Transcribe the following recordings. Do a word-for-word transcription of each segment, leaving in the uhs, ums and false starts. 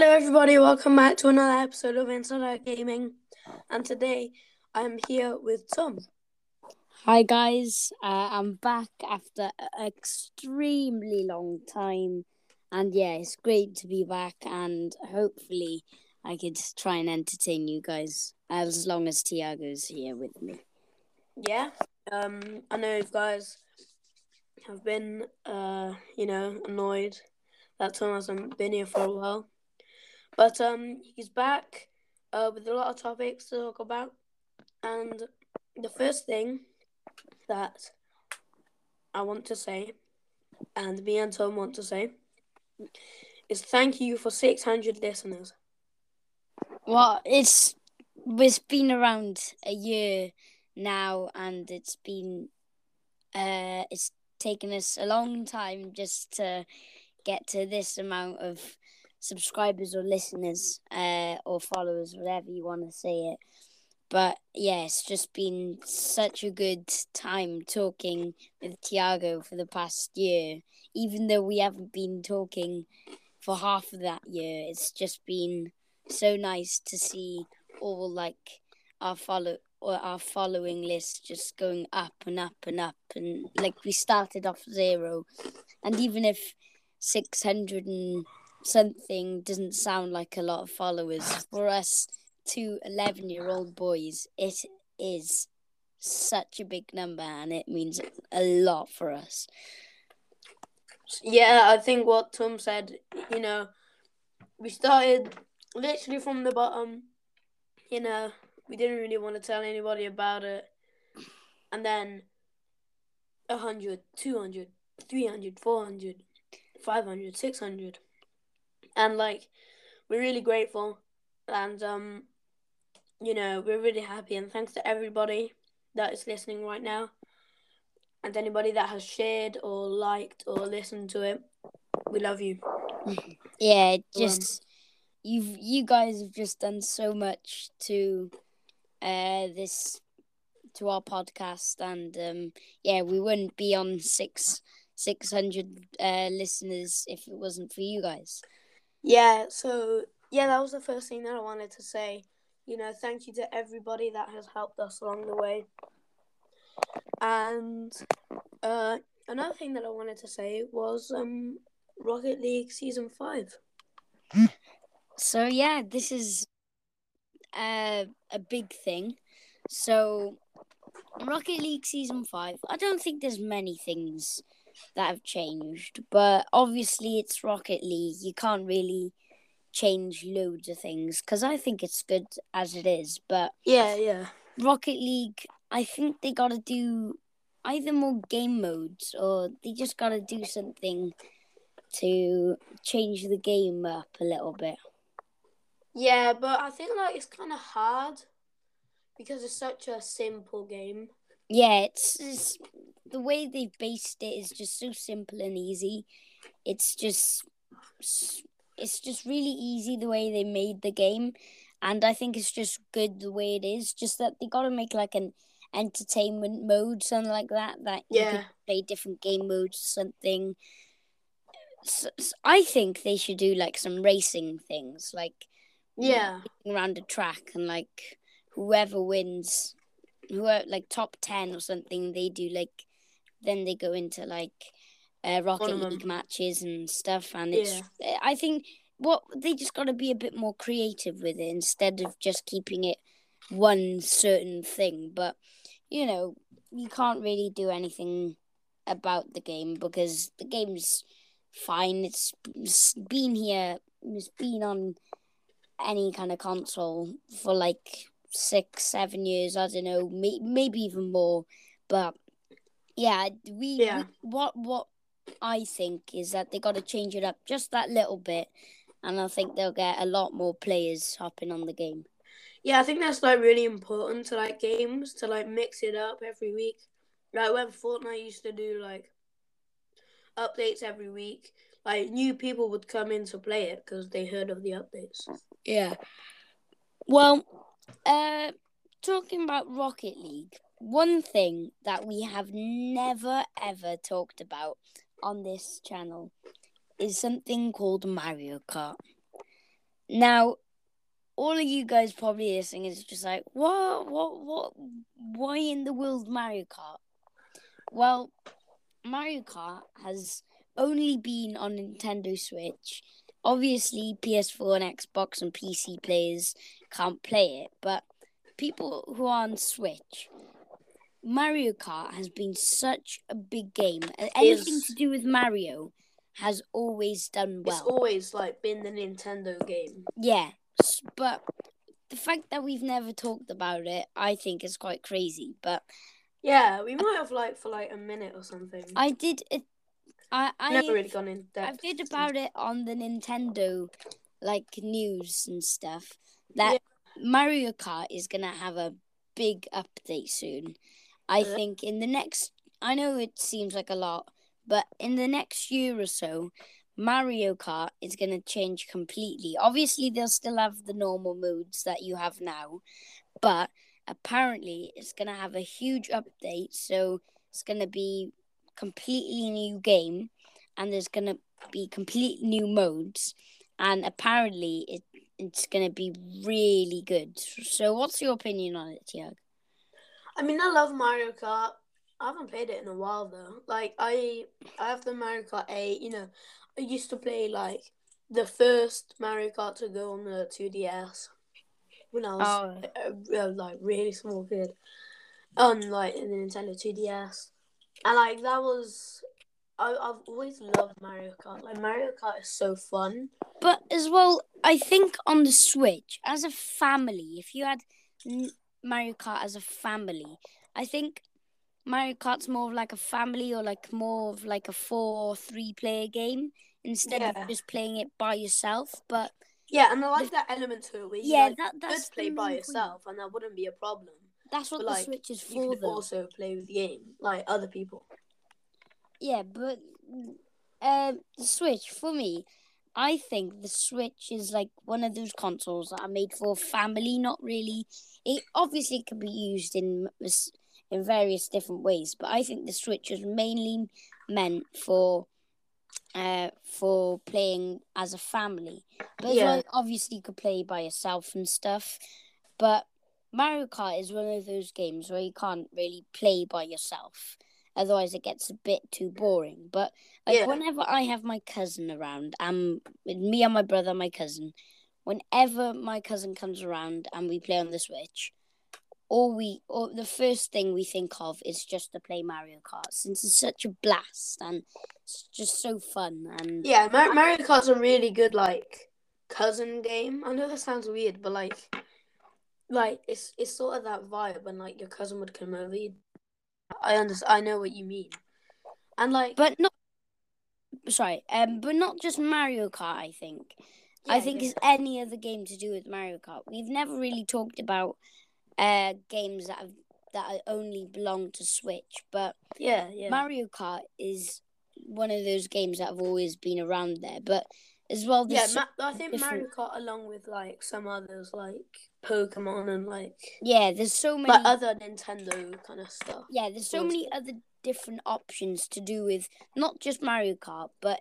Hello everybody, welcome back to another episode of Inside Out Gaming, and today I'm here with Tom. Hi guys, uh, I'm back after an extremely long time, and yeah, it's great to be back, and hopefully I could try and entertain you guys as long as Tiago's here with me. Yeah, um, I know you guys have been, uh, you know, annoyed that Tom hasn't been here for a while. But um, he's back uh, with a lot of topics to talk about. And the first thing that I want to say, and me and Tom want to say, is thank you for six hundred listeners. Well, it's, it's been around a year now, and it's been, uh, it's taken us a long time just to get to this amount of subscribers or listeners uh, or followers, whatever you want to say it. But yeah, it's just been such a good time talking with Tiago for the past year, even though we haven't been talking for half of that year. It's just been so nice to see all like our follow or our following list just going up and up and up, and like we started off zero, and even if six hundred and something doesn't sound like a lot of followers, for us two eleven-year-old boys, it is such a big number, and it means a lot for us. Yeah, I think what Tom said, you know, we started literally from the bottom. You know, we didn't really want to tell anybody about it. And then one hundred, two hundred, three hundred, four hundred, five hundred, six hundred. And, like, we're really grateful, and, um, you know, we're really happy, and thanks to everybody that is listening right now, and anybody that has shared or liked or listened to it. We love you. Yeah, it just, um, you've you guys have just done so much to uh, this, to our podcast, and, um, yeah, we wouldn't be on six... six hundred uh, listeners if it wasn't for you guys. Yeah, so, yeah, that was the first thing that I wanted to say. You know, thank you to everybody that has helped us along the way. And uh, another thing that I wanted to say was um, Rocket League Season five. So, yeah, this is uh, a big thing. So, Rocket League Season five, I don't think there's many things that have changed, but obviously it's Rocket League. You can't really change loads of things, because I think it's good as it is, but yeah, yeah. Rocket League, I think they got to do either more game modes, or they just got to do something to change the game up a little bit. Yeah, but I think like it's kind of hard, because it's such a simple game. Yeah, it's, it's the way they've based it is just so simple and easy. It's just it's just really easy the way they made the game, and I think it's just good the way it is. Just that they got to make like an entertainment mode, something like that, that yeah. You could play different game modes or something. So, so I think they should do like some racing things, like yeah, you know, around a track, and like whoever wins, who are like top ten or something, they do like, then they go into like uh, Rocket League matches and stuff, and it's yeah. I think what they just got to be a bit more creative with it, instead of just keeping it one certain thing. But you know, you can't really do anything about the game, because the game's fine. It's, it's been here, it's been on any kind of console for like six, seven years, I don't know, may- maybe even more. But yeah, we, yeah. we what what I think is that they got to change it up just that little bit, and I think they'll get a lot more players hopping on the game. Yeah, I think that's like really important to like games, to like mix it up every week. Like when Fortnite used to do like updates every week, like new people would come in to play it because they heard of the updates. Yeah. Well, Uh, talking about Rocket League, one thing that we have never ever talked about on this channel is something called Mario Kart. Now, all of you guys probably listening is just like, what, what, what, why in the world Mario Kart? Well, Mario Kart has only been on Nintendo Switch. Obviously, P S four and Xbox and P C players can't play it, but people who are on Switch, Mario Kart has been such a big game. Anything it's, to do with Mario has always done well. It's always, like, been the Nintendo game. Yeah, but the fact that we've never talked about it, I think is quite crazy, but... Yeah, we might have, like, for, like, a minute or something. I did... It, I, I never really gone in depth. I've heard about it on the Nintendo, like, news and stuff, that yeah. Mario Kart is going to have a big update soon. I yeah. think in the next... I know it seems like a lot, but in the next year or so, Mario Kart is going to change completely. Obviously, they'll still have the normal modes that you have now, but... Apparently, it's going to have a huge update, so it's going to be completely new game, and there's going to be complete new modes, and apparently, it it's going to be really good. So, what's your opinion on it, Tiag? I mean, I love Mario Kart. I haven't played it in a while, though. Like, I, I have the Mario Kart eight, you know. I used to play, like, the first Mario Kart to go on the two D S. When I was oh. a, a, like really small kid, on um, like in the Nintendo two D S, and like that was, I, I've always loved Mario Kart. Like Mario Kart is so fun. But as well, I think on the Switch as a family, if you had Mario Kart as a family, I think Mario Kart's more of like a family or like more of like a four or three player game instead yeah. of just playing it by yourself. But yeah, and I like the, that element to it where you yeah, like, that, that's could play by yourself and that wouldn't be a problem. That's what but, the like, Switch is for, though. You could though. also play with the game, like other people. Yeah, but uh, the Switch, for me, I think the Switch is like one of those consoles that are made for family, not really... It obviously can be used in, in various different ways, but I think the Switch is mainly meant for... Uh, for playing as a family. But yeah. well, obviously you could play by yourself and stuff. But Mario Kart is one of those games where you can't really play by yourself. Otherwise it gets a bit too boring. But like, yeah. whenever I have my cousin around, um, with me and my brother and my cousin, whenever my cousin comes around and we play on the Switch, all we, or the first thing we think of is just to play Mario Kart, since it's such a blast and it's just so fun. And yeah, Mar- Mario Kart's a really good like cousin game. I know that sounds weird, but like, like it's it's sort of that vibe when like your cousin would come over. You'd... I understand. I know what you mean. And like, but not sorry, um, but not just Mario Kart. I think, yeah, I think yeah. it's any other game to do with Mario Kart. We've never really talked about. Uh, games that have, that only belong to Switch, but yeah, yeah, Mario Kart is one of those games that have always been around there. But as well, yeah, so- Ma- I think different... Mario Kart, along with like some others, like Pokemon and like yeah, there's so many like, other Nintendo kind of stuff. Yeah, there's so many other different options to do with not just Mario Kart, but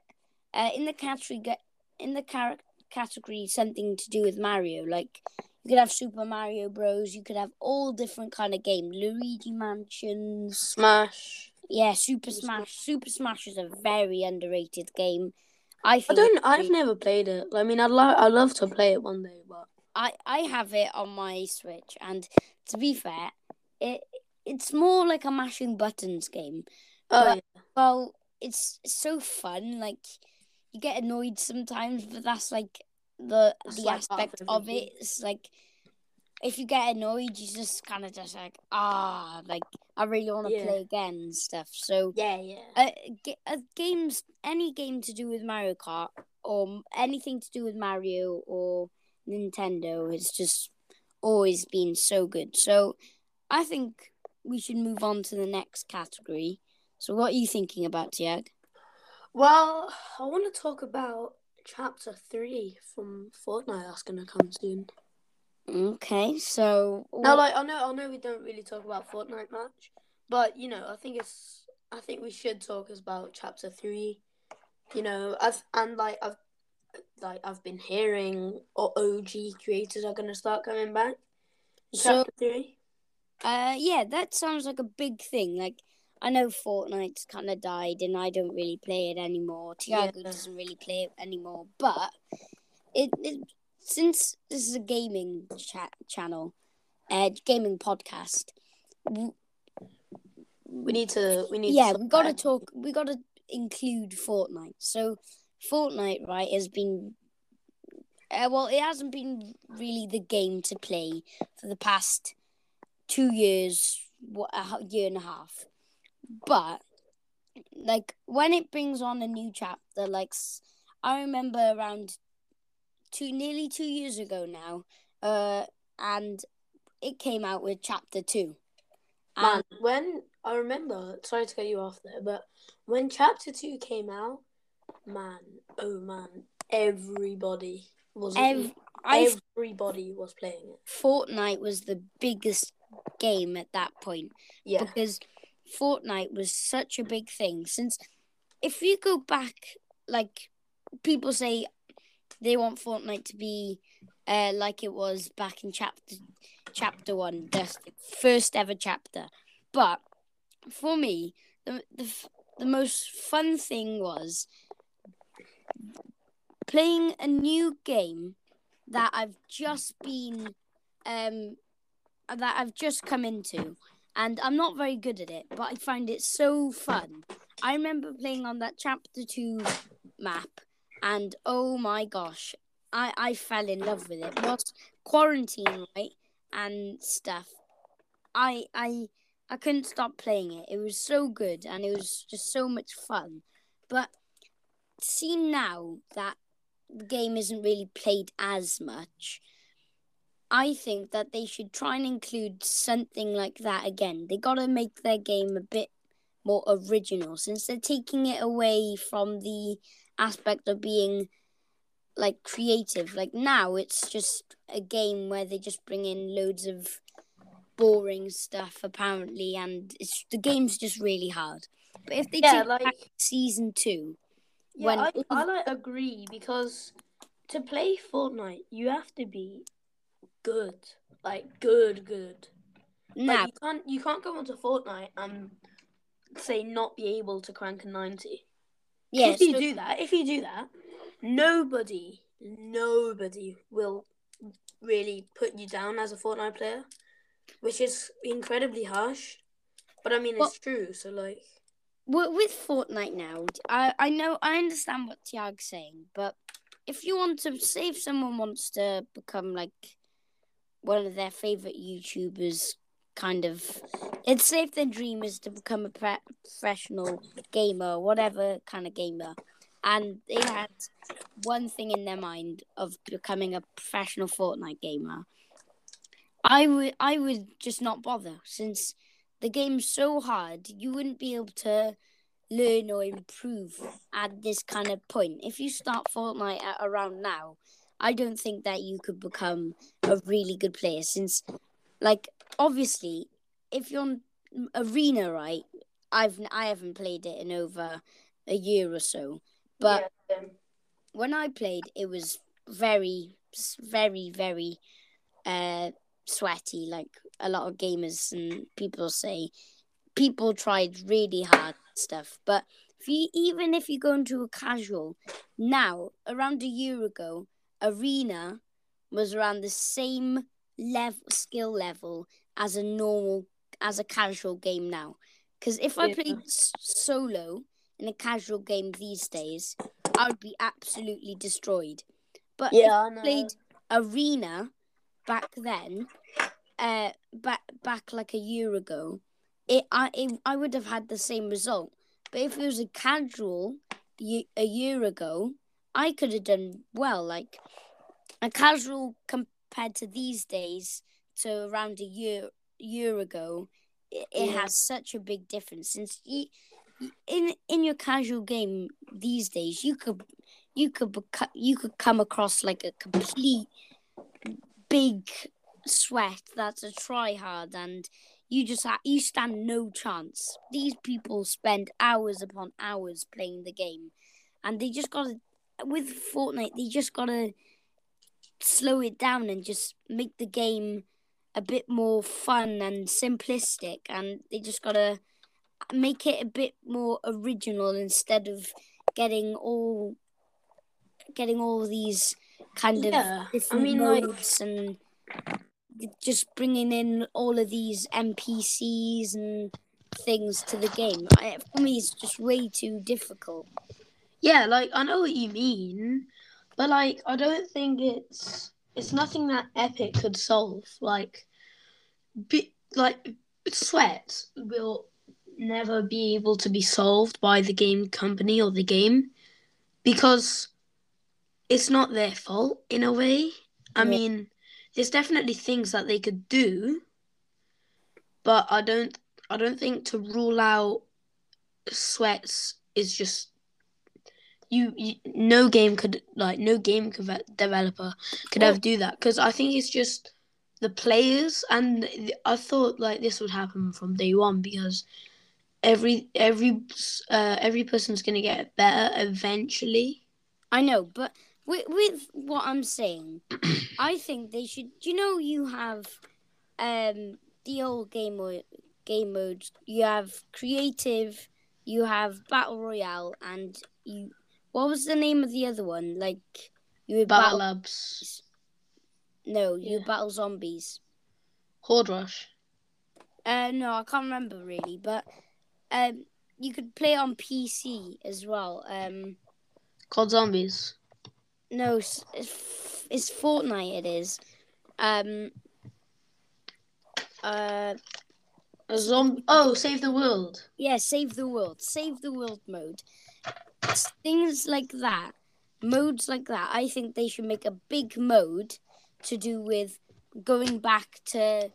uh, in the category in the car- category something to do with Mario, like. You could have Super Mario Bros. You could have all different kind of game. Luigi Mansion. Smash. Yeah, Super Smash. Super Smash is a very underrated game. I think I don't. I've never played it. I mean, I'd love. I love to play it one day, but I, I have it on my Switch. And to be fair, it it's more like a mashing buttons game. Oh. But, yeah. Well, it's so fun. Like you get annoyed sometimes, but that's like. The That's the like aspect of it, it's like if you get annoyed, you just kind of just like ah, like I really want to yeah. play again and stuff. So yeah, yeah. Uh, g- uh, games, any game to do with Mario Kart or anything to do with Mario or Nintendo has just always been so good. So I think we should move on to the next category. So what are you thinking about, Tiag? Well, I want to talk about. Chapter three from Fortnite that's gonna come soon. Okay, so now, like I know, I know we don't really talk about Fortnite much, but you know, I think it's, I think we should talk about Chapter three. You know, I've and like I've like I've been hearing O G creators are going to start coming back. So, chapter three. Uh, yeah, that sounds like a big thing. Like, I know Fortnite's kind of died, and I don't really play it anymore. Tiago yeah. doesn't really play it anymore. But it, it since this is a gaming chat channel, uh, gaming podcast, we, we need to. We need. Yeah, to we gotta that. talk. We gotta include Fortnite. So, Fortnite, right, has been. Uh, well, it hasn't been really the game to play for the past two years, what a year and a half. But, like, when it brings on a new chapter, like, I remember around two, nearly two years ago now, uh, and it came out with chapter two. Man, and when, I remember, sorry to cut you off there, but when chapter two came out, man, oh man, everybody... Was Every, everybody was playing it. Fortnite was the biggest game at that point. Yeah. Because Fortnite was such a big thing. Since if you go back, like, people say they want Fortnite to be uh, like it was back in chapter chapter one, the first ever chapter. But for me, the the, the most fun thing was playing a new game that I've just been, um, that I've just come into, and I'm not very good at it, but I find it so fun. I remember playing on that chapter two map, and oh my gosh, I, I fell in love with it. It was quarantine, right, and stuff. I I I couldn't stop playing it. It was so good, and it was just so much fun. But see now that the game isn't really played as much, I think that they should try and include something like that again. They got to make their game a bit more original, since they're taking it away from the aspect of being, like, creative. Like, now it's just a game where they just bring in loads of boring stuff, apparently, and it's, the game's just really hard. But if they yeah, take like... back Season two... Yeah, when... I, I like, agree, because to play Fortnite, you have to be good, like good, good. No, like, you can't. You can't go onto Fortnite and say not be able to crank a ninety. Yeah, if so... you do that, if you do that, nobody, nobody will really put you down as a Fortnite player, which is incredibly harsh. But I mean, it's what... true. So like. With Fortnite now, I, I know, I understand what Tiag's saying, but if you want to, say if someone wants to become, like, one of their favourite YouTubers, kind of, it's say if their dream is to become a pre- professional gamer, whatever kind of gamer, and they had one thing in their mind of becoming a professional Fortnite gamer, I would, I would just not bother, since... the game's so hard, you wouldn't be able to learn or improve at this kind of point. If you start Fortnite at around now, I don't think that you could become a really good player. Since, like, obviously, if you're on Arena, right, I've, I haven't played it in over a year or so. But yeah. When I played, it was very, very, very... Uh, sweaty, like a lot of gamers and people say. People tried really hard stuff, but if you, even if you go into a casual now, around a year ago, Arena was around the same level, skill level as a normal, as a casual game now. Because if yeah. I played solo in a casual game these days, I would be absolutely destroyed. But yeah, if I know. played Arena. Back then, uh, back back like a year ago, it I it, I would have had the same result. But if it was a casual a year ago, I could have done well. Like a casual compared to these days, to around a year year ago, it, it yeah. has such a big difference. Since you, in in your casual game these days, you could you could beca- you could come across like a complete big sweat that's a try hard, and you just ha- you stand no chance. These people spend hours upon hours playing the game, and they just gotta with Fortnite, they just got to slow it down and just make the game a bit more fun and simplistic, and they just got to make it a bit more original instead of getting all getting all these kind yeah. of different I mean, modes like... and just bringing in all of these N P Cs and things to the game. For me, it's just way too difficult. Yeah, like, I know what you mean, but, like, I don't think it's... It's nothing that Epic could solve. Like, be, like sweat will never be able to be solved by the game company or the game because it's not their fault, in a way. I yeah. mean, there's definitely things that they could do, but I don't... I don't think to rule out sweats is just you, you. No game could like no game developer could well, ever do that because I think it's just the players, and I thought like this would happen from day one because every every uh, every person's gonna get better eventually. I know, but with with what I'm saying, I think they should. You know, you have um, the old game or. game modes. You have creative, you have battle royale, and you. What was the name of the other one? Like you would battle, battle labs. No, yeah. you battle zombies. Horde Rush. Uh, no, I can't remember really, but um, you could play it on P C as well. Um, Called Zombies. No, it's, it's Fortnite. It is. Um. Uh. A zombie. Oh, save the world. Yeah, save the world. Save the world mode. Things like that, modes like that, I think they should make a big mode to do with going back to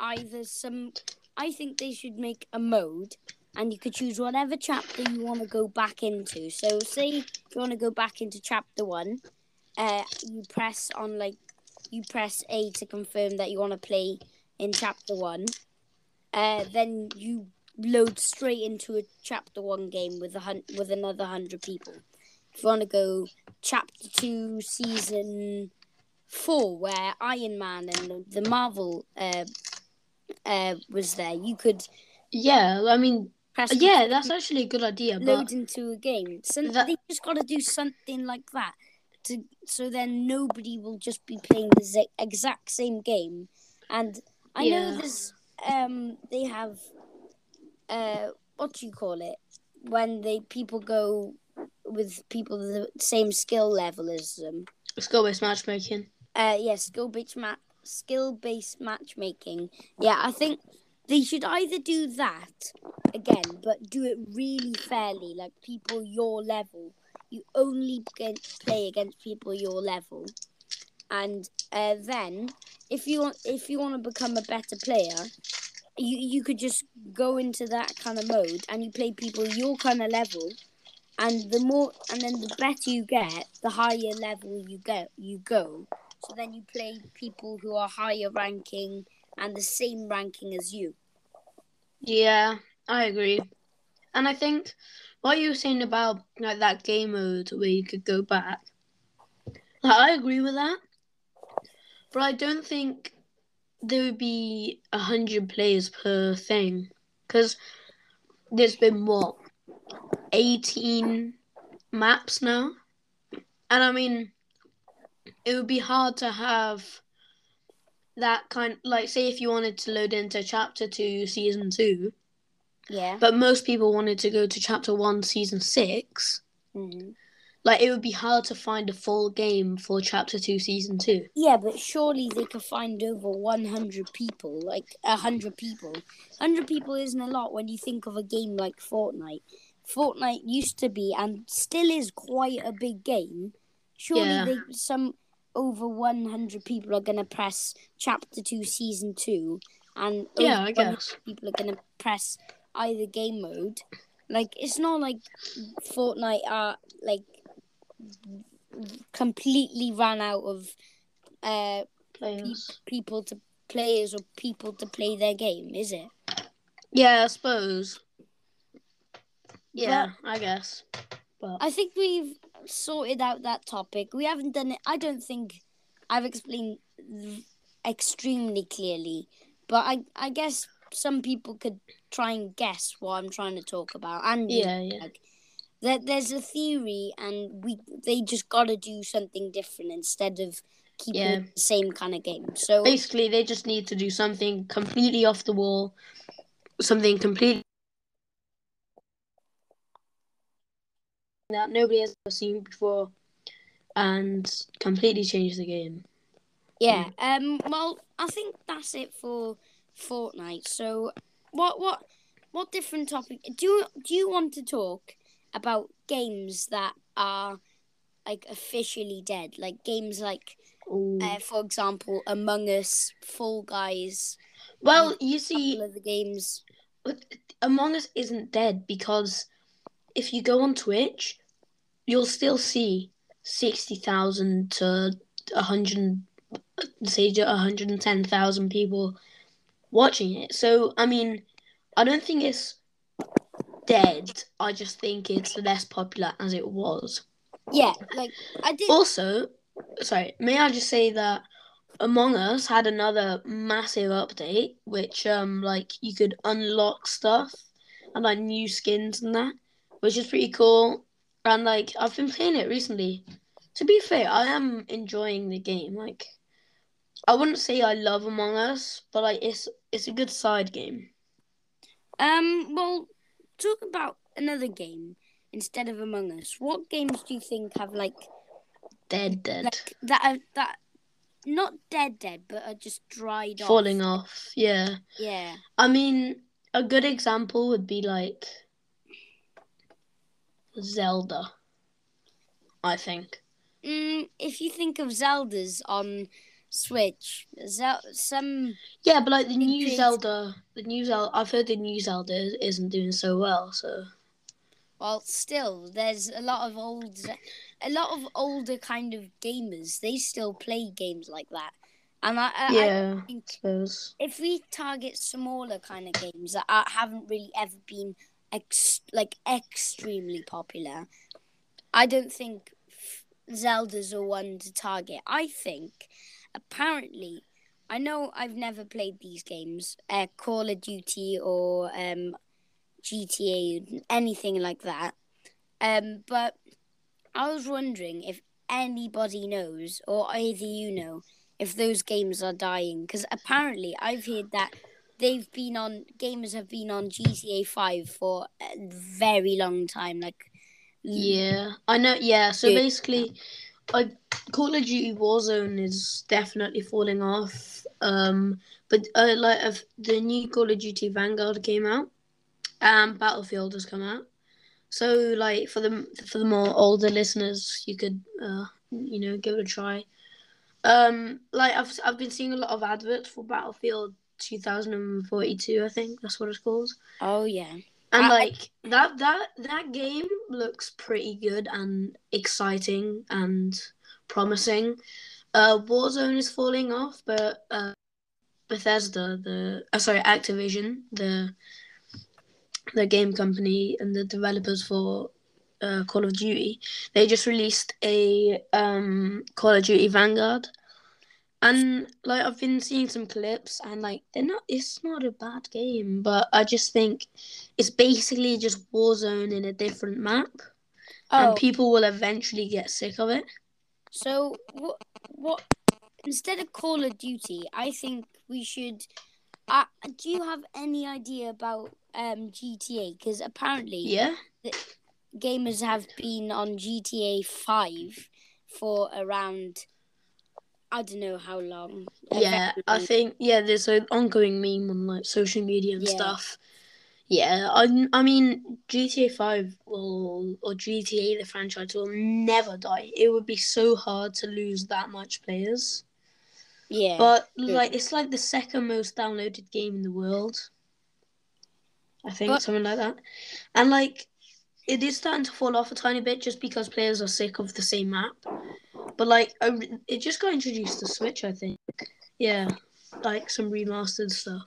either some... I think they should make a mode and you could choose whatever chapter you want to go back into. So say you want to go back into chapter one, uh, you press on like... You press A to confirm that you want to play in chapter one. Uh, then you load straight into a chapter one game with a hun- with another hundred people. If you want to go chapter two, season four, where Iron Man and the Marvel uh, uh, was there, you could. Yeah, I mean, yeah, that's actually a good idea. Load but into a game. So that... they just got to do something like that, to so then nobody will just be playing the z- exact same game. And I yeah. know there's. Um, they have, uh, what do you call it? When they people go with people the same skill level as them. Skill-based matchmaking. Uh, yeah, skill-based ma- skill-based matchmaking. Yeah, I think they should either do that again, but do it really fairly, like people your level. You only play against people your level, and uh, then. If you want, if you want to become a better player, you you could just go into that kind of mode and you play people your kind of level, and the more and then the better you get, the higher level you go. You go, so then you play people who are higher ranking and the same ranking as you. Yeah, I agree, and I think what you were saying about like that game mode where you could go back, like, I agree with that. But I don't think there would be a hundred players per thing, because there's been what eighteen maps now, and I mean, it would be hard to have that kind. Like, say if you wanted to load into chapter two, season two, yeah. But most people wanted to go to chapter one, season six. Mm-hmm. Like, it would be hard to find a full game for Chapter two, Season two. Yeah, but surely they could find over one hundred people, like, one hundred people. one hundred people isn't a lot when you think of a game like Fortnite. Fortnite used to be, and still is quite a big game. Surely yeah. they, some over one hundred people are going to press Chapter two, Season two, and yeah, I guess people are going to press either game mode. Like, it's not like Fortnite are, like, completely ran out of uh, pe- people to players or people to play their game, is it? Yeah, I suppose. Yeah, but I guess. But I think we've sorted out that topic. We haven't done it. I don't think I've explained extremely clearly, but I I guess some people could try and guess what I'm trying to talk about. And yeah, yeah. Like, that there's a theory, and we they just got to do something different instead of keeping yeah. the same kind of game. So basically, they just need to do something completely off the wall, something completely that nobody has ever seen before, and completely change the game. Yeah. Um. Well, I think that's it for Fortnite. So, what what what different topic do you, do you want to talk about? Games that are like officially dead, like games like, uh, for example, Among Us, Fall Guys. Well, you see, the games Among Us isn't dead, because if you go on Twitch, you'll still see sixty thousand to a hundred, say a hundred and ten thousand people watching it. So, I mean, I don't think it's dead. I just think it's less popular as it was. Yeah, like I did. Also, sorry, may I just say that Among Us had another massive update, which um, like you could unlock stuff and like new skins and that, which is pretty cool. And like I've been playing it recently. To be fair, I am enjoying the game. Like I wouldn't say I love Among Us, but like it's it's a good side game. Um, well, talk about another game instead of Among Us. What games do you think have like dead, dead like, that are that not dead, dead, but are just dried off, falling off? Yeah, yeah. I mean, a good example would be like Zelda, I think. Mm, if you think of Zeldas on Switch, Zel- some yeah, but like the new kids... Zelda, the new Zelda. I've heard the new Zelda isn't doing so well. So, well, still, there's a lot of old, a lot of older kind of gamers. They still play games like that, and I, I yeah, I think I suppose if we target smaller kind of games that are, haven't really ever been ex- like extremely popular, I don't think Zelda's are one to target. I think. Apparently, I know I've never played these games, uh, Call of Duty or um, G T A, anything like that. Um, but I was wondering if anybody knows, or either you know, if those games are dying. Because apparently, I've heard that they've been on gamers have been on G T A five for a very long time. Like, yeah, I know. Yeah, so basically, I. Call of Duty Warzone is definitely falling off, um, but uh, like uh, the new Call of Duty Vanguard came out, and Battlefield has come out. So, like for the for the more older listeners, you could uh, you know give it a try. Um, like I've I've been seeing a lot of adverts for Battlefield twenty forty-two. I think that's what it's called. Oh yeah. And, like, that, that that game looks pretty good and exciting and promising. Uh, Warzone is falling off, but uh, Bethesda, the... Uh, sorry, Activision, the the game company and the developers for uh, Call of Duty, they just released a um, Call of Duty Vanguard. And, like, I've been seeing some clips, and, like, they're not, it's not a bad game, but I just think it's basically just Warzone in a different map, oh. and people will eventually get sick of it. So, what, what, instead of Call of Duty, I think we should, uh, do you have any idea about um, G T A? Because apparently, yeah, the gamers have been on G T A five for around... I don't know how long. Yeah, I think, yeah, there's an ongoing meme on, like, social media and yeah. stuff. Yeah, I, I mean, G T A five will, or G T A, the franchise, will never die. It would be so hard to lose that much players. Yeah. But, like, it's, like, the second most downloaded game in the world. I think, but... something like that. And, like, it is starting to fall off a tiny bit just because players are sick of the same map. But, like, it just got introduced to Switch, I think. Yeah, like some remastered stuff.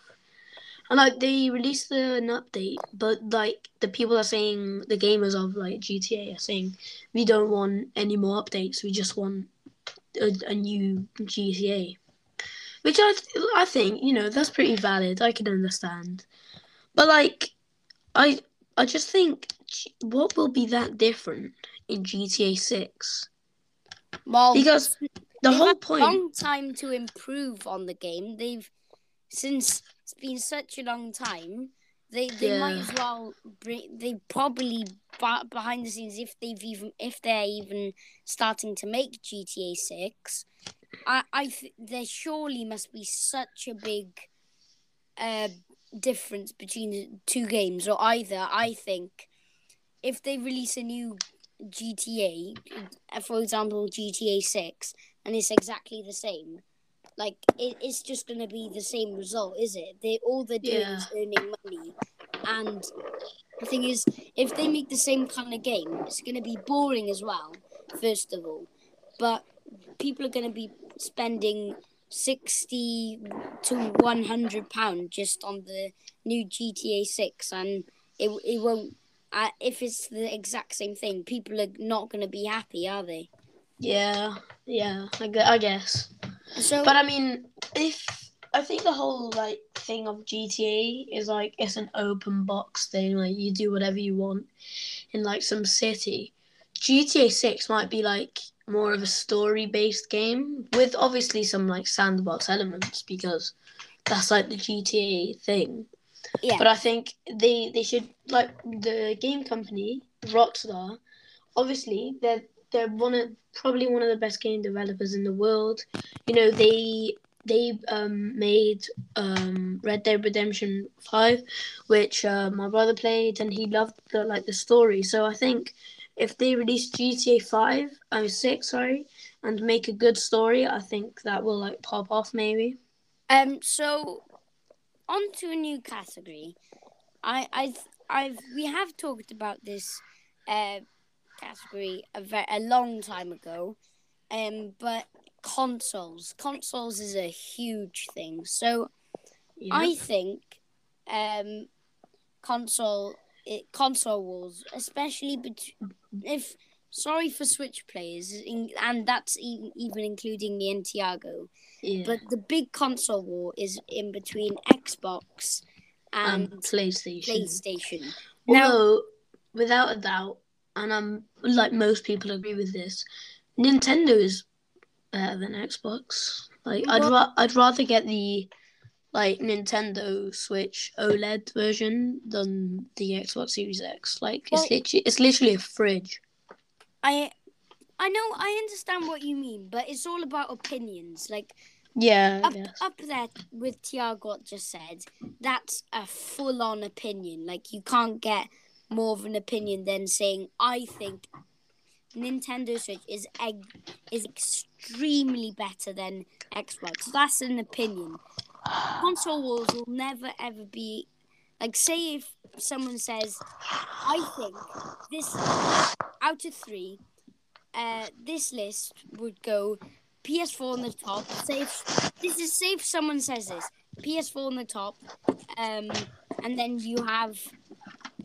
And like they released the, an update, but like the people are saying, the gamers of like G T A are saying, we don't want any more updates. We just want a, a new G T A, which I I think, you know, that's pretty valid. I can understand, but like I I just think, what will be that different in G T A six? Well, because the whole point, long time to improve on the game. They've since it's been such a long time. They they yeah. might as well. Bring, they probably behind the scenes, if they've even if they're even starting to make G T A six. I I th- there surely must be such a big, uh, difference between the two games. Or either I think, if they release a new G T A, for example, G T A six, and it's exactly the same, like, it, it's just going to be the same result, is it? They all they're doing yeah. is earning money. And the thing is, if they make the same kind of game, it's going to be boring as well, first of all. But people are going to be spending sixty to one hundred pounds just on the new G T A six, and it it won't... Uh, if it's the exact same thing, people are not going to be happy, are they? Yeah, yeah, I, gu- I guess. So, but I mean, if I think the whole like thing of G T A is like it's an open box thing, like you do whatever you want in like some city. G T A six might be like more of a story-based game with obviously some like sandbox elements because that's like the G T A thing. Yeah. But I think they, they should, like, the game company, Rockstar, obviously, they're, they're one of, probably one of the best game developers in the world. You know, they they um, made um, Red Dead Redemption five, which uh, my brother played, and he loved, the, like, the story. So I think if they release G T A five, oh six, sorry, and make a good story, I think that will, like, pop off, maybe. Um, so... On to a new category. I, I, I've, we have talked about this uh, category a, very, a long time ago, um, but consoles. Consoles is a huge thing. So yeah. I think um, console it, console wars, especially bet- if, sorry for Switch players, in, and that's even, even including me and Tiago. Yeah. But the big console war is in between Xbox and um, PlayStation. PlayStation. Now, although, without a doubt, and I'm like most people agree with this, Nintendo is better than Xbox. Like I'd ra- I'd rather get the like Nintendo Switch OLED version than the Xbox Series X. Like well, it's literally it's literally a fridge. I I know, I understand what you mean, but it's all about opinions. Like, yeah, up, yes. up there with Tiago just said, that's a full-on opinion. Like, you can't get more of an opinion than saying, I think Nintendo Switch is eg- is extremely better than Xbox. That's an opinion. Console wars will never, ever be... Like, say if someone says, I think this, out of three, uh, this list would go P S four on the top. Say if, this is, say if someone says this, P S four on the top, um, and then you have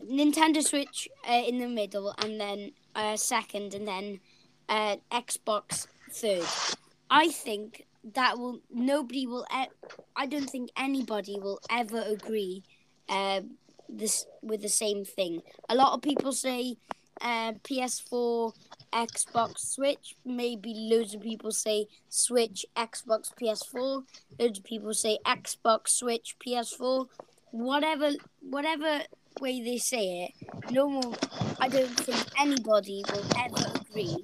Nintendo Switch uh, in the middle, and then uh, second, and then uh, Xbox third. I think that will, nobody will, e- I don't think anybody will ever agree Uh, this with the same thing. A lot of people say uh, P S four, Xbox, Switch. Maybe loads of people say Switch, Xbox, P S four. Loads of people say Xbox, Switch, P S four. Whatever, whatever way they say it, no more. I don't think anybody will ever agree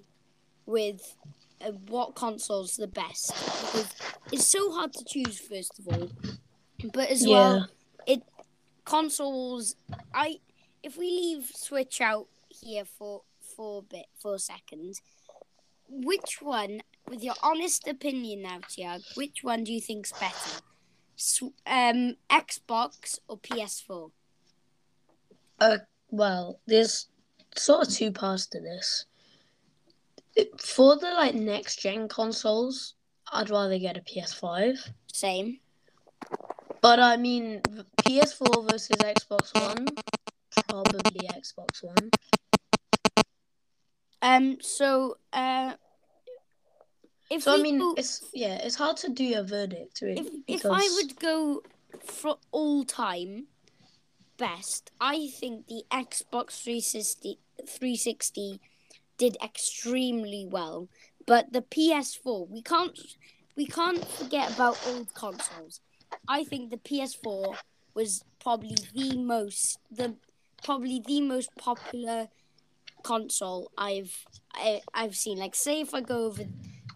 with uh, what console's the best, because it's so hard to choose. First of all, but as yeah. well, it. Consoles, I if we leave Switch out here for for a bit for a second, which one, with your honest opinion now, Tiago, which one do you think's better, um, Xbox or P S four? Uh, well, there's sort of two parts to this. For the like next gen consoles, I'd rather get a P S five. Same. But I mean, P S four versus Xbox One, probably Xbox One. Um. So. Uh. If so I mean, go... it's yeah, it's hard to do a verdict really. If, because... if I would go for all time best, I think the Xbox three sixty did extremely well, but the P S four, we can't we can't forget about old consoles. I think the P S four was probably the most the probably the most popular console I've I, I've seen. Like, say if I go over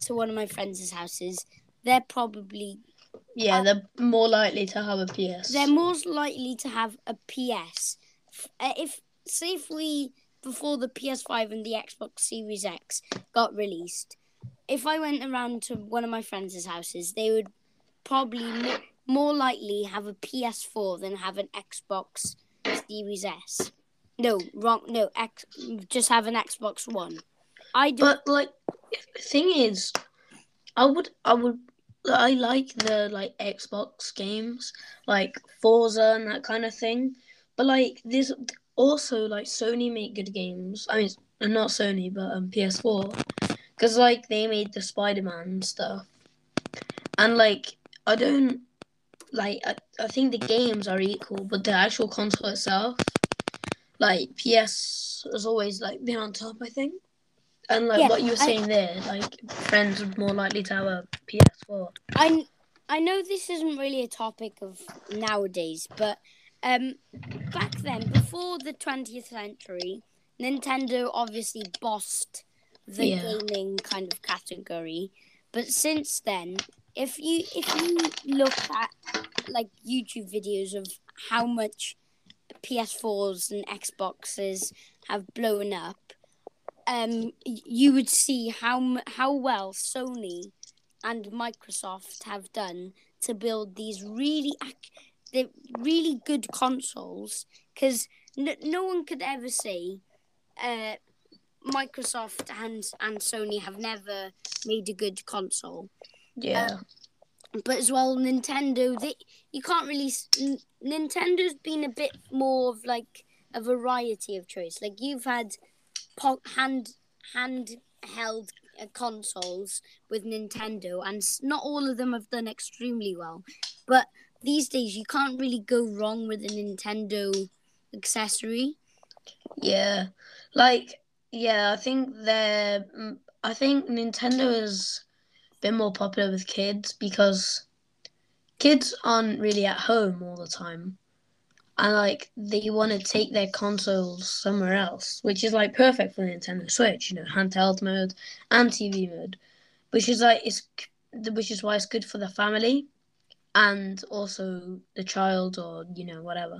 to one of my friends' houses, they're probably yeah, uh, they're more likely to have a P S. They're more likely to have a P S. Uh, if say if we before the P S five and the Xbox Series X got released, if I went around to one of my friends' houses, they would probably more, more likely have a P S four than have an Xbox Series S. No, wrong. No, X, just have an Xbox One. I do. But like, thing is, I would, I would, I like the like Xbox games, like Forza and that kind of thing. But like, there's also like Sony make good games. I mean, not Sony, but um, P S four, because like they made the Spider-Man stuff, and like I don't like. I, I think the games are equal, but the actual console itself, like P S, has always like been on top, I think. And like yeah, what you were saying I, there, like friends are more likely to have a P S four. I I know this isn't really a topic of nowadays, but um, back then, before the twentieth century, Nintendo obviously bossed the yeah. gaming kind of category. But since then, if you if you look at like YouTube videos of how much P S fours and Xboxes have blown up. Um, you would see how how well Sony and Microsoft have done to build these really ac- really good consoles, because no, no one could ever say uh, Microsoft and, and Sony have never made a good console. Yeah. Um, but as well, Nintendo, they, you can't really... N- Nintendo's been a bit more of like a variety of choice. Like you've had... hand handheld consoles with Nintendo, and not all of them have done extremely well. But these days, you can't really go wrong with a Nintendo accessory. Yeah, like yeah, I think they're. I think Nintendo has been more popular with kids because kids aren't really at home all the time. And, like, they want to take their consoles somewhere else, which is, like, perfect for the Nintendo Switch, you know, handheld mode and T V mode, which is, like, it's, which is why it's good for the family and also the child or, you know, whatever.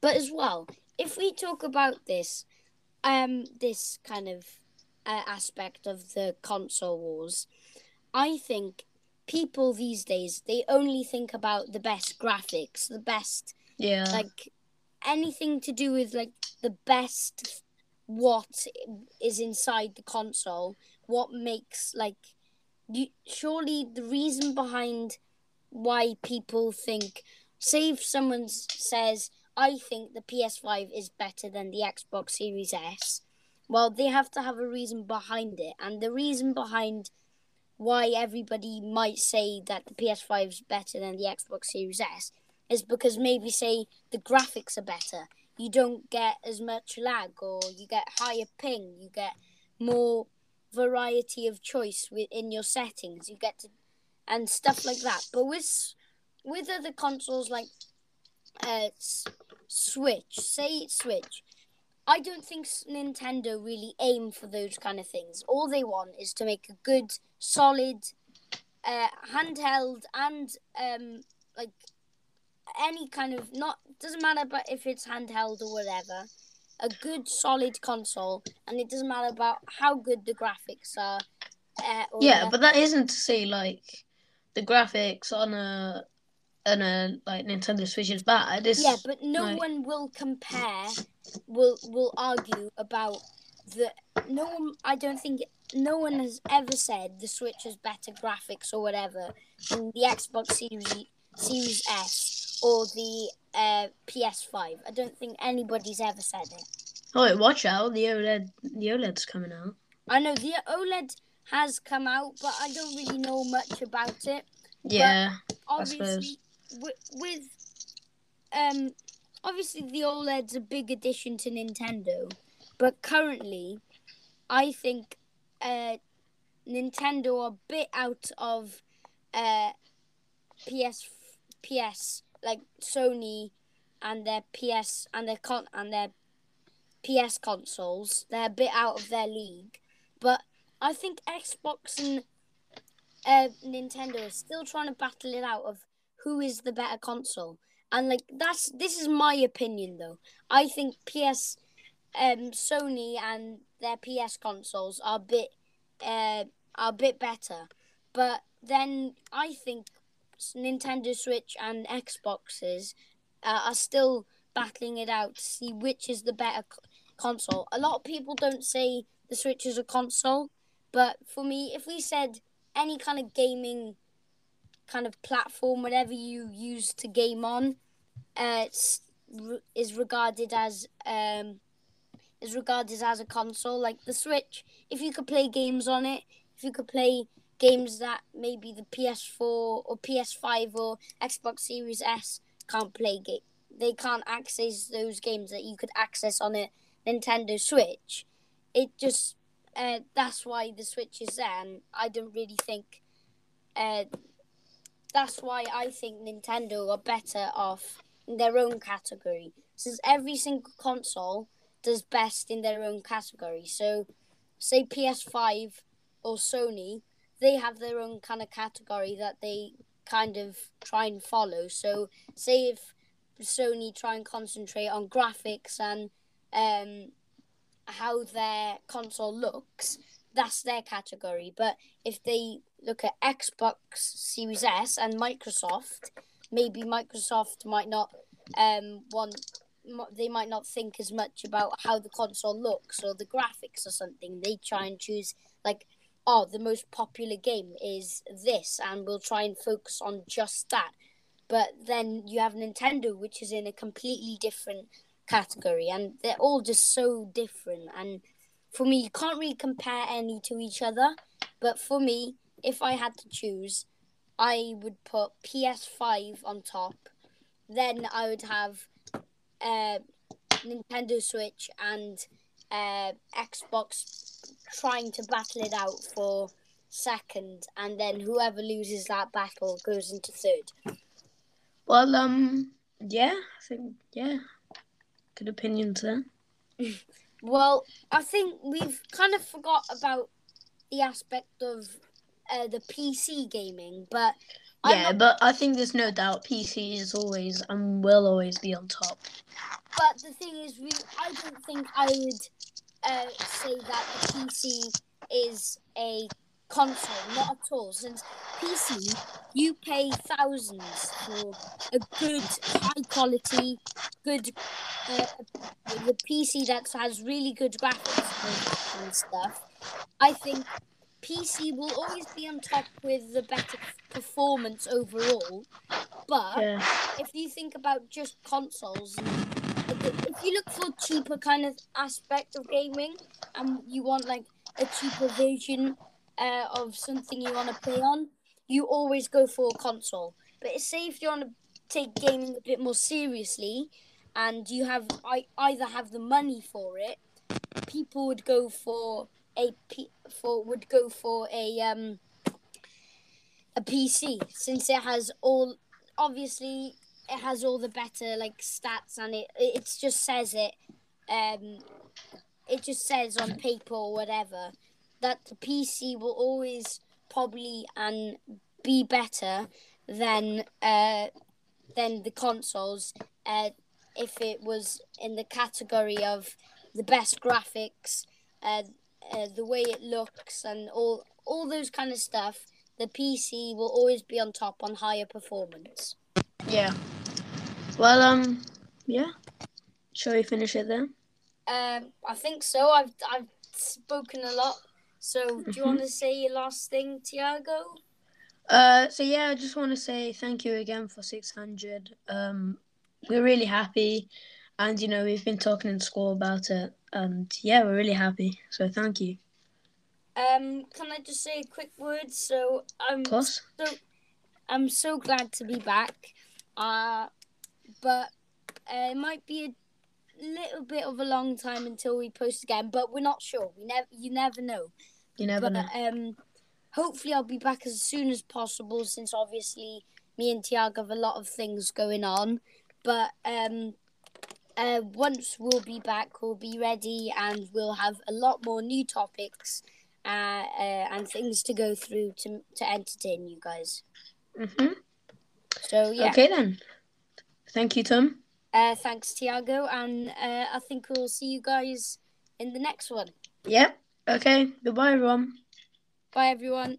But as well, if we talk about this, um, this kind of uh, aspect of the console wars, I think people these days, they only think about the best graphics, the best... Yeah. Like, anything to do with, like, the best what is inside the console, what makes, like... You, surely the reason behind why people think... Say if someone says, I think the P S five is better than the Xbox Series S. Well, they have to have a reason behind it. And the reason behind why everybody might say that the P S five is better than the Xbox Series S... is because maybe, say, the graphics are better. You don't get as much lag, or you get higher ping. You get more variety of choice within your settings. You get to... And stuff like that. But with with other consoles like uh, Switch, say Switch, I don't think Nintendo really aim for those kind of things. All they want is to make a good, solid, uh, handheld and, um, like... any kind of, not, doesn't matter but if it's handheld or whatever, a good solid console, and it doesn't matter about how good the graphics are. Uh, or yeah, whatever. But that isn't to say like the graphics on a on a like Nintendo Switch is bad. It's, yeah, but no like... one will compare. Will will argue about the no one. I don't think no one has ever said the Switch has better graphics or whatever than the Xbox Series Series S. or the uh, P S five. I don't think anybody's ever said it. Oh, wait, watch out. The OLED, the OLED's coming out. I know, the OLED has come out, but I don't really know much about it. Yeah, but obviously, with, with um, obviously the OLED's a big addition to Nintendo, but currently, I think uh, Nintendo are a bit out of uh, P S, P S like Sony and their P S and their con and their P S consoles. They're a bit out of their league, but I think Xbox and Uh, Nintendo is still trying to battle it out of who is the better console, and like that's this is my opinion though. I think P S, um, Sony and their P S consoles are a bit, uh, are a bit better, but then I think Nintendo Switch and Xboxes uh, are still battling it out to see which is the better co- console. A lot of people don't say the Switch is a console, but for me, if we said any kind of gaming kind of platform, whatever you use to game on, uh, is regarded as um, is regarded as a console. Like the Switch, if you could play games on it, if you could play games that maybe the P S four or P S five or Xbox Series S can't play, game they can't access those games that you could access on a Nintendo Switch. It just Uh, that's why the Switch is there, and I don't really think... Uh, that's why I think Nintendo are better off in their own category, since every single console does best in their own category. So, say P S five or Sony, they have their own kind of category that they kind of try and follow. So, say if Sony try and concentrate on graphics and... Um, how their console looks, that's their category. But if they look at Xbox Series S and Microsoft, maybe Microsoft might not um want, they might not think as much about how the console looks or the graphics or something. They try and choose like, oh, the most popular game is this, and we'll try and focus on just that. But then you have Nintendo, which is in a completely different category, and they're all just so different, and for me you can't really compare any to each other. But for me, if I had to choose, I would put P S five on top, then I would have uh, Nintendo Switch and uh, Xbox trying to battle it out for second, and then whoever loses that battle goes into third. Well, um yeah, I think, yeah, good opinions there. Well, I think we've kind of forgot about the aspect of uh, the P C gaming, but... I'm yeah, not... but I think there's no doubt P C is always and will always be on top. But the thing is, we, I don't think I would uh, say that the P C is a console, not at all, since P C, you pay thousands for a good, high-quality, good, uh, the P C that has really good graphics and stuff. I think P C will always be on top with the better performance overall, but yeah, if you think about just consoles, if you look for cheaper kind of aspect of gaming, and you want, like, a cheaper version Uh, of something you want to play on, you always go for a console. But say if you want to take gaming a bit more seriously, and you have I either have the money for it, people would go for a for would go for a um a P C, since it has all obviously it has all the better like stats, and it it just says it um it just says on paper or whatever that the P C will always probably and be better than uh, than the consoles uh, if it was in the category of the best graphics, uh, uh, the way it looks, and all all those kind of stuff. The P C will always be on top on higher performance. Yeah. Well, um, yeah. Shall we finish it then? Um, I think so. I've I've spoken a lot. So, do you want to say your last thing, Tiago? Uh, so yeah, I just want to say thank you again for six hundred. Um, we're really happy, and you know we've been talking in school about it, and yeah, we're really happy. So thank you. Um, can I just say a quick word? So I'm um, so I'm so glad to be back. Uh, but uh, it might be a little bit of a long time until we post again, but we're not sure. We never, you never know. You never but, know. Um. Hopefully I'll be back as soon as possible, since obviously me and Tiago have a lot of things going on. But um, uh, once we'll be back, we'll be ready and we'll have a lot more new topics uh, uh, and things to go through to to entertain you guys. Mm-hmm. So, yeah. Okay, then. Thank you, Tom. Uh, thanks, Tiago. And uh, I think we'll see you guys in the next one. Yep. Yeah. Okay. Goodbye, everyone. Bye, everyone.